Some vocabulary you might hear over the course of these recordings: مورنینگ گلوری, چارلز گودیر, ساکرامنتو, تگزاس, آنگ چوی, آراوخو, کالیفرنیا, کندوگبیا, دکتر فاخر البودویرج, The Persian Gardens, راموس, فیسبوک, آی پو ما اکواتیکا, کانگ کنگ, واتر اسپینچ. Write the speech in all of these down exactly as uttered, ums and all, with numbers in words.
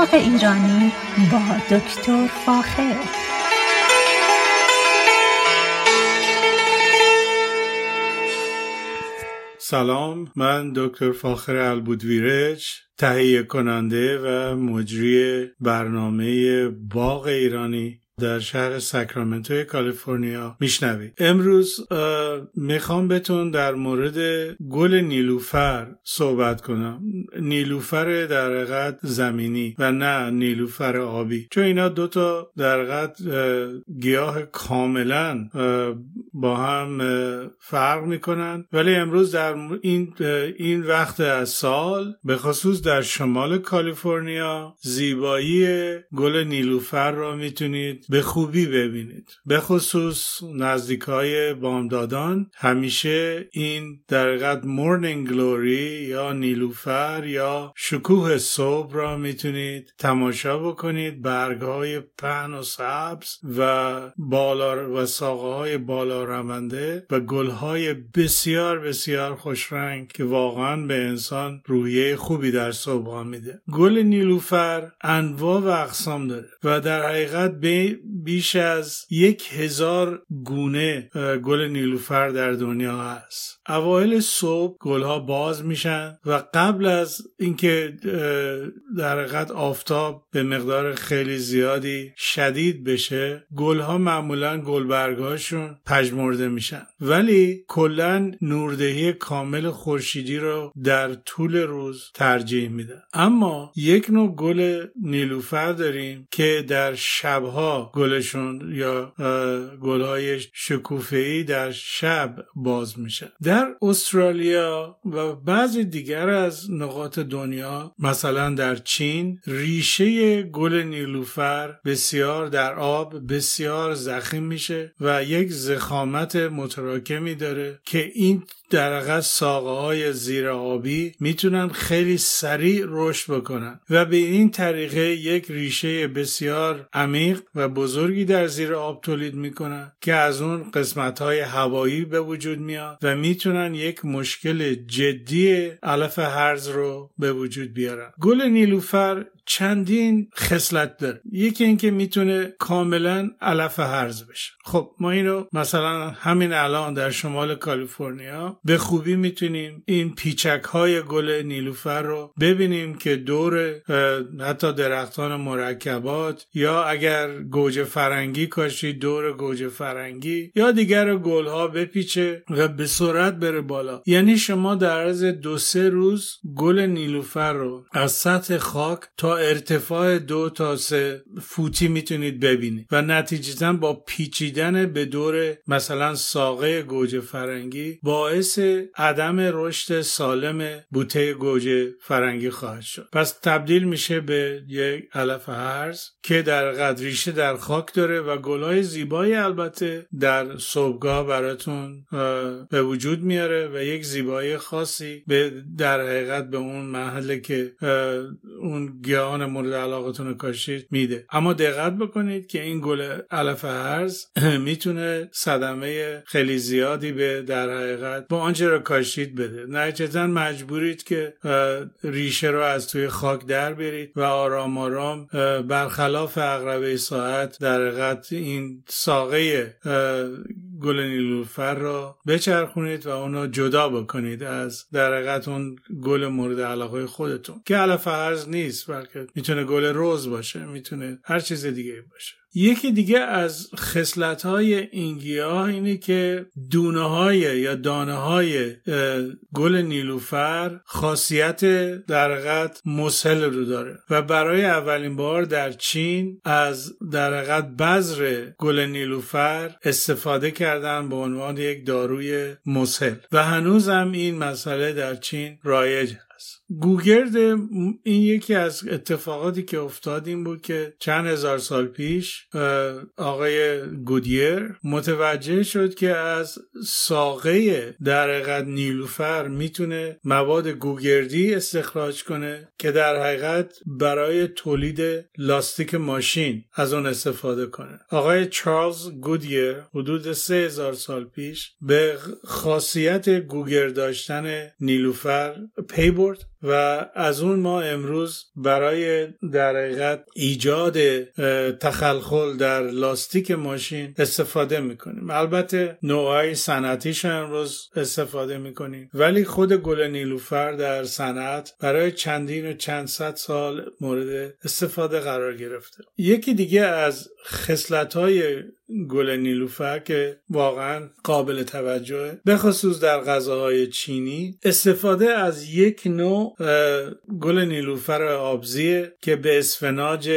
باغ ایرانی با دکتر فاخر. سلام، من دکتر فاخر البودویرج، تهیه کننده و مجری برنامه باغ ایرانی در شهر ساکرامنتو کالیفرنیا میشنوید. امروز میخوام بهتون در مورد گل نیلوفر صحبت کنم. نیلوفر در حقیقت زمینی و نه نیلوفر آبی، چون اینا دوتا در حقیقت گیاه کاملا با هم فرق میکنن، ولی امروز در این این وقت از سال به خصوص در شمال کالیفرنیا زیبایی گل نیلوفر را میتونید به خوبی ببینید. به خصوص نزدیکای بامدادان همیشه این در حقیقت مورنینگ گلوری یا نیلوفر یا شکوه صبح را میتونید تماشا بکنید. برگهای پهن و سبز و بالا و ساقه‌های بالا رونده و گلهای بسیار بسیار خوش رنگ که واقعا به انسان روحیه خوبی در صبح میده. گل نیلوفر انواع و اقسام داره و در حقیقت بیش از یک هزار گونه گل نیلوفر در دنیا هست. اوایل صبح گلها باز میشن و قبل از اینکه در حقیقت آفتاب به مقدار خیلی زیادی شدید بشه، گلها معمولا گلبرگاشون پژمرده میشن، ولی کلا نوردهی کامل خورشیدی رو در طول روز ترجیح میدن. اما یک نوع گل نیلوفر داریم که در شبها گلشون یا گلهای شکوفه‌ای در شب باز میشه. در استرالیا و بعضی دیگر از نقاط دنیا، مثلا در چین، ریشه گل نیلوفر بسیار در آب بسیار ضخیم میشه و یک ضخامت متراکمی داره که این در حقیقت ساقه های زیر آبی میتونن خیلی سریع رشد بکنن و به این طریقه یک ریشه بسیار عمیق و بزرگی در زیر آب تولید میکنن که از اون قسمت های هوایی به وجود میاد و میتونن یک مشکل جدی علف هرز رو به وجود بیارن. گل نیلوفر چندین خصلت داره. یکی اینکه میتونه کاملا علف هرز بشه. خب ما اینو مثلا همین الان در شمال کالیفرنیا به خوبی میتونیم این پیچک های گل نیلوفر رو ببینیم که دور حتی درختان مرکبات یا اگر گوجه فرنگی کاشی دور گوجه فرنگی یا دیگر گل ها بپیچه و به سرعت بره بالا. یعنی شما در عرض دو سه روز گل نیلوفر رو از سطح خاک تا ارتفاع دو تا سه فوتی میتونید ببینید و نتیجتاً با پیچیدن به دور مثلا ساقه گوجه فرنگی باعث عدم رشد سالم بوته گوجه فرنگی خواهد شد. پس تبدیل میشه به یک علف هرز که در قدریشه در خاک داره و گلای زیبایی البته در صبحگاه براتون به وجود میاره و یک زیبایی خاصی به در حقیقت به اون محل که اون گیاهان مورد علاقتون رو کاشید میده. اما دقت بکنید که این گل علف هرز میتونه صدمه خیلی زیادی به در حقیقت با آنچه رو کاشید بده. نتیجتاً مجبورید که ریشه رو از توی خاک در برید و آرام آرام برخلاف عقربه ساعت در حقیقت این ساقه گل نیلوفر رو بچرخونید و اون رو جدا بکنید از در حقیقت اون گل مورد علاقه خودتون که علف هرز نیست، بلکه میتونه گل رز باشه، میتونه هر چیز دیگه باشه. یکی دیگه از خصلت‌های این گیاه اینه که دونه‌های یا دانه‌های گل نیلوفر خاصیت در حقیقت مسل رو داره و برای اولین بار در چین از در حقیقت بذر گل نیلوفر استفاده کردن به عنوان یک داروی مسل و هنوزم این مسئله در چین رایج هست. گوگرد این یکی از اتفاقاتی که افتاد این بود که چند هزار سال پیش آقای گودیر متوجه شد که از ساقه در حقیقت نیلوفر میتونه مواد گوگردی استخراج کنه که در حقیقت برای تولید لاستیک ماشین از اون استفاده کنه. آقای چارلز گودیر حدود سه هزار سال پیش به خاصیت گوگرد داشتن نیلوفر پی برد و از اون ما امروز برای در حقیقت ایجاد تخلخل در لاستیک ماشین استفاده میکنیم. البته نوعای صنعتیش امروز استفاده میکنیم، ولی خود گل نیلوفر در صنعت برای چندین و چند صد سال مورد استفاده قرار گرفته. یکی دیگه از خصلت‌های گل نیلوفر که واقعا قابل توجهه، به خصوص در غذاهای چینی، استفاده از یک نوع گل نیلوفر آبزیه که به اسفناج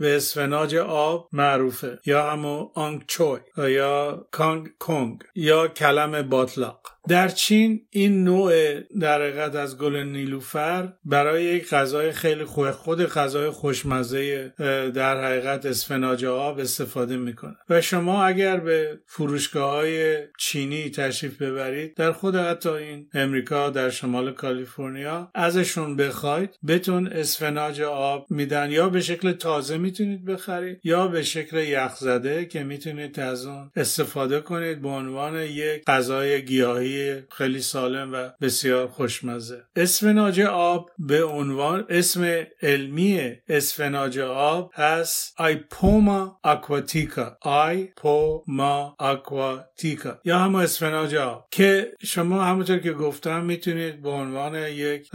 به اسفناج آب معروفه، یا همون آنگ چوی یا کانگ کنگ یا کلم باطلاق. در چین این نوع در حقیقت از گل نیلوفر برای یک غذای خیلی خوب، خود غذای خوشمزه در حقیقت اسفناج آب استفاده میکنه و شما اگر به فروشگاه‌های چینی تشریف ببرید، در خود حتی این امریکا در شمال کالیفرنیا ازشون بخواید، بهتون اسفناج آب میدن، یا به شکل تازه میتونید بخرید یا به شکل یخ زده که میتونید از اون استفاده کنید به عنوان یک غذای گیاهی خیلی سالم و بسیار خوشمزه. اسفناج آب به عنوان، اسم علمی اسفناج آب هست آی پو ما اکواتیکا آی پو ما اکواتیکا یا هم اسفناج آب، که شما همونطور که گفتم میتونید به عنوان یک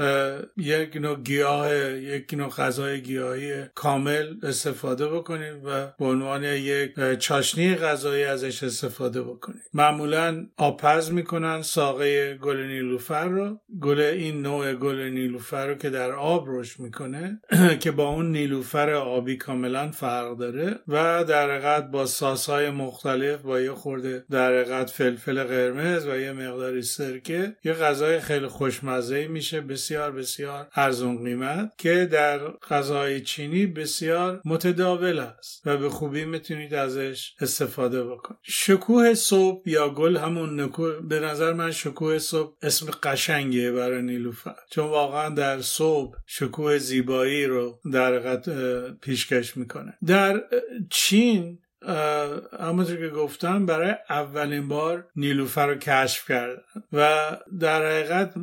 یک نوع گیاه، یک نوع غذای گیاهی کامل استفاده بکنید و به عنوان یک چاشنی غذایی ازش استفاده بکنید. معمولاً آبپز میکنن ساقه گل نیلوفر رو، گل این نوع گل نیلوفر رو که در آب روش میکنه که با اون نیلوفر آبی کاملا فرق داره، و در حقیقت با ساسهای مختلف، با یه خورده در حقیقت فلفل قرمز و یه مقداری سرکه، یه غذای خیلی خوشمزه میشه، بسیار بسیار ارزان قیمت، که در غذای چینی بسیار متداول است و به خوبی میتونید ازش استفاده بکنید. شکوه صبح یا گل همون نکو، به نظر من شکوه صبح اسم قشنگیه برای نیلوفر، چون واقعا در صبح شکوه زیبایی رو در حقیقت پیشکش میکنه. در چین همونطور که گفتم برای اولین بار نیلوفر رو کشف کردن و در حقیقت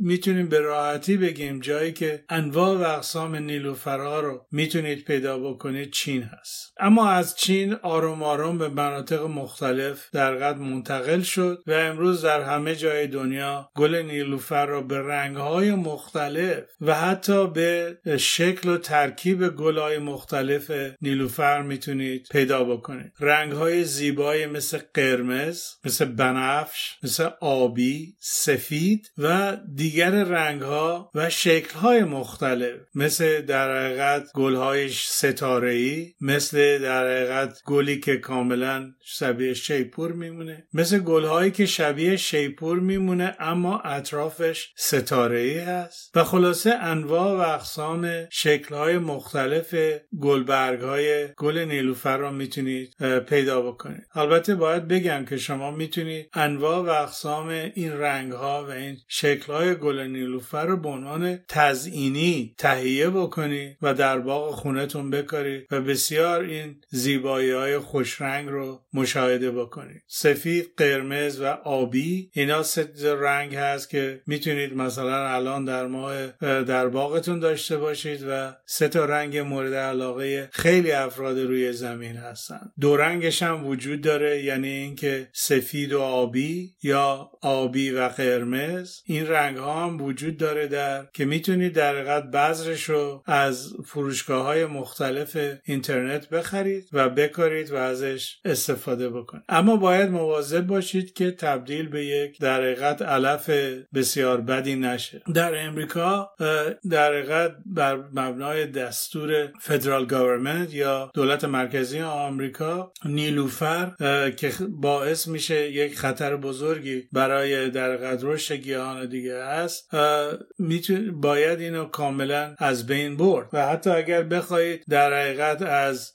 میتونیم به راحتی بگیم جایی که انواع و اقسام نیلوفرها رو میتونید پیدا بکنید چین هست. اما از چین آروم آروم به مناطق مختلف در حقیقت منتقل شد و امروز در همه جای دنیا گل نیلوفر رو به رنگهای مختلف و حتی به شکل و ترکیب گلهای مختلف نیلوفر میتونید پیدا بکنید. رنگهای زیبایی مثل قرمز، مثل بنفش، مثل آبی، سفید و دیگر رنگها و شکل‌های مختلف، مثل در حقیقت گل‌های ستاره‌ای، مثل در حقیقت گلی که کاملا شبیه شیپور میمونه، مثل گل‌هایی که شبیه شیپور میمونه اما اطرافش ستاره‌ای هست، و خلاصه انواع و اقسام شکل‌های مختلف گلبرگ‌های گل نیلوفر را میتونید پیدا بکنید. البته باید بگم که شما میتونید انواع و اقسام این رنگ‌ها و این شکل‌های گل نیلوفر رو به عنوان تزئینی تهیه بکنی و در باغ خونتون بکاری و بسیار این زیبایی‌های خوش رنگ رو مشاهده بکنی. سفید، قرمز و آبی، اینا سه رنگ هست که میتونید مثلا الان در ماه در باغتون داشته باشید و سه تا رنگ مورد علاقه خیلی افراد روی زمین هستن. دو رنگش هم وجود داره، یعنی اینکه سفید و آبی یا آبی و قرمز. این رنگ ها هم وجود داره در که میتونید در حقیقت بذرش رو از فروشگاه های مختلف اینترنت بخرید و بکارید و ازش استفاده بکنید. اما باید مواظب باشید که تبدیل به یک در حقیقت علف بسیار بدی نشه. در امریکا در حقیقت بر مبنای دستور فدرال گورنمنت یا دولت مرکزی آمریکا، نیلوفر که باعث میشه یک خطر بزرگی برای در حقیقت رشد گیاهان دیگه است، باید اینو کاملا از بین برد. و حتی اگر بخواید در حقیقت از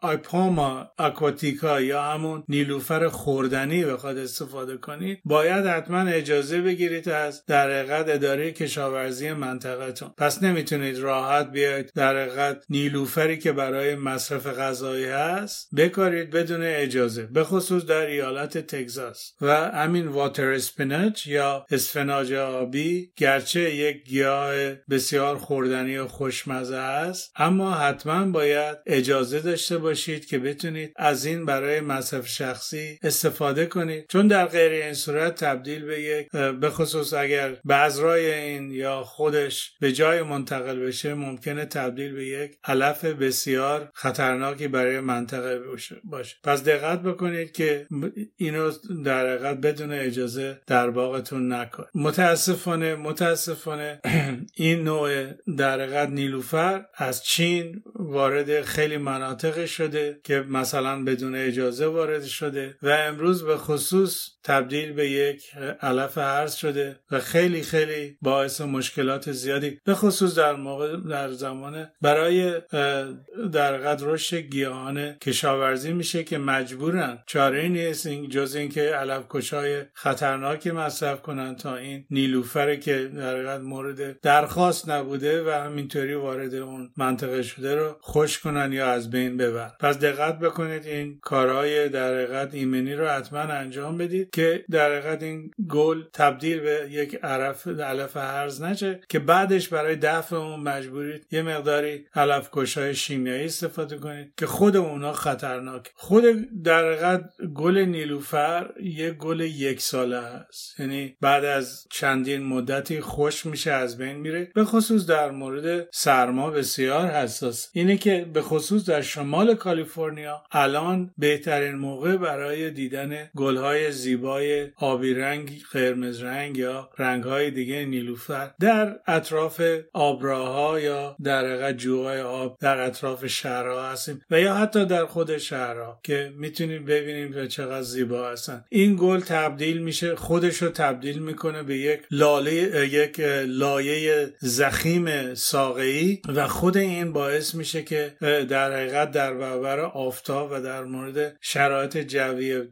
آی پو ما اکواتیکا یا همون نیلوفر خوردنی بخواد استفاده کنید، باید حتما اجازه بگیرید از در حقیقت اداره کشاورزی منطقهتون. پس نمیتونید راحت بیاید در حقیقت نیلوفری که برای مصرف غذایی هست است بکارید بدون اجازه، به خصوص در ایالت تگزاس. و همین واتر اسپینچ یا اسفناج آبی گرچه یک گیاه بسیار خوردنی و خوشمزه است، اما حتما باید اجازه داشته باشید که بتونید از این برای مصرف شخصی استفاده کنید، چون در غیر این صورت تبدیل به یک، به خصوص اگر بذرای این یا خودش به جای منتقل بشه، ممکنه تبدیل به یک علف بسیار خطرناکی برای منطقه باشه. پس دقت بکنید که اینو در حقیقت بدون اجازه در باغتون نکنید. متاسفانه متاسفانه این نوع در حقیقت نیلوفر از چین وارد خیلی مناطق شده که مثلا بدون اجازه وارد شده و امروز به خصوص تبدیل به یک علف ارز شده و خیلی خیلی باعث مشکلات زیادی، به خصوص در موقع در زمان برای در حقیقت رشد گیاهان کشاورزی میشه که مجبورن، چاره نیست این جز اینکه علفکشای خطرناکی مصرف کنن تا این نیلوفر که در حقیقت مورد درخواست نبوده و همینطوری وارد اون منطقه شده رو خوش کنن یا از بین ببرن. پس دقت بکنید این کارهای در حقیقت ایمنی رو حتما انجام بدید که در حقیقت این گل تبدیل به یک علف علف ارز نشه که بعدش برای دفع اون مجبورید یه مقداری علفکشای شیمیایی استفاده کنید که خود اونها خطرناکه. خود در حقیقت گل نیلوفر یک گل یک ساله است، یعنی بعد از چندین مدتی خشک میشه، از بین میره. به خصوص در مورد سرما بسیار حساس. اینه که به خصوص در شمال کالیفرنیا الان بهترین موقع برای دیدن گل‌های زیبای آبی رنگ، قرمز رنگ یا رنگ‌های دیگه نیلوفر در اطراف آبراها یا در حقیقت جوهای آب در اطراف شهرها هستیم و یا حتی در خود شهرها که میتونیم ببینیم که چقدر زیبا هستن. این گل تبدیل میشه، خودش رو تبدیل میکنه به یک لاله، یک لایه ضخیم ساقه‌ای و خود این باعث میشه که در حقیقت در برابر آفتاب و در مورد شرایط جوی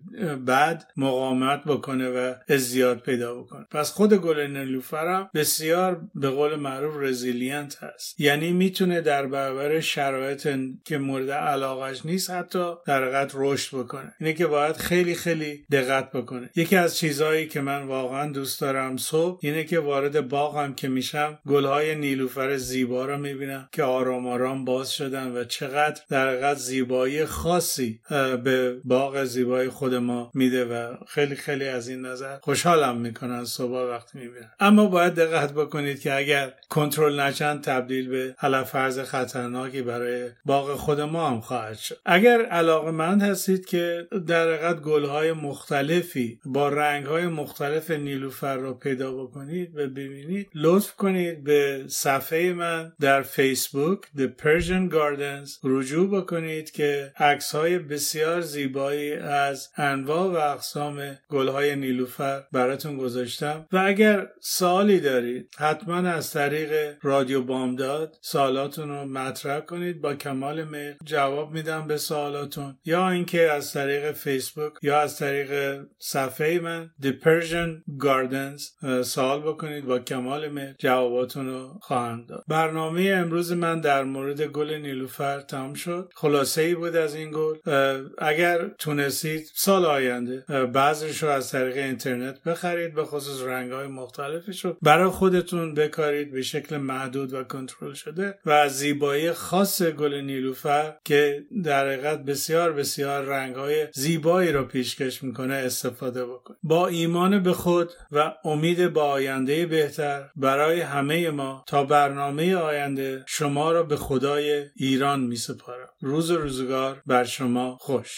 بد مقاومت بکنه و ازدیاد پیدا بکنه. پس خود گل نیلوفر بسیار به قول معروف رزیلینت هست، یعنی میتونه در برابر شرایط که مورد علاقش نیست حتی در حقیقت رشد بکنه. اینه که باید خیلی خیلی دقت بکنه. یکی از چیزهایی که من واقعا دوست دارم صبح اینه که وارد باغم که میشم گلهای نیلوفر زیبا رو میبینم که آرام آرام باز شدن و چقدر در حقیقت زیبایی خاصی به باغ زیبای خود ما میده و خیلی خیلی از این نظر خوشحالم میکنن صبح وقتی میبینم. اما باید دقت بکنید که اگر کنترل نشن تبدیل به علف ارز خطرناکی برای باغ خود ما هم خواهد شد. اگر علاقه‌مند هستید که در حقیقت گل‌های مختلفی با رنگ‌های مختلف نیلوفر رو پیدا بکنید و ببینید، لطف کنید به صفحه من در فیسبوک The Persian Gardens رجوع بکنید که عکس‌های بسیار زیبایی از انواع و اقسام گل‌های نیلوفر براتون گذاشتم و اگر سوالی دارید حتما از طریق رادیو بامداد سوالاتون رو مطرح کنید، با کمال میل جواب میدم به سوالاتون، یا اینکه از طریق فیسبوک یا از طریق صفحه من The Persian Gardens سوال بکنید، با کمال میل جواباتون رو خواهم داد. برنامه امروز من در مورد گل نیلوفر تمام شد. خلاصه ای بود از این گل. اگر تونستید سال آینده بعضیش رو از طریق اینترنت بخرید، به خصوص رنگ‌های مختلفش رو برای خودتون بکارید به شکل محدود و کنترل شده و از زیبایی خاص گل نیلوفر که در حقیقت بسیار بسیار رنگ‌های زیبایی را پیشکش می‌کنه استفاده بکنید. با ایمان به خود و امید به آینده بهتر برای همه ما، تا برنامه آینده شما را به خدای ایران می‌سپارم. روز و روزگار بر شما خوش.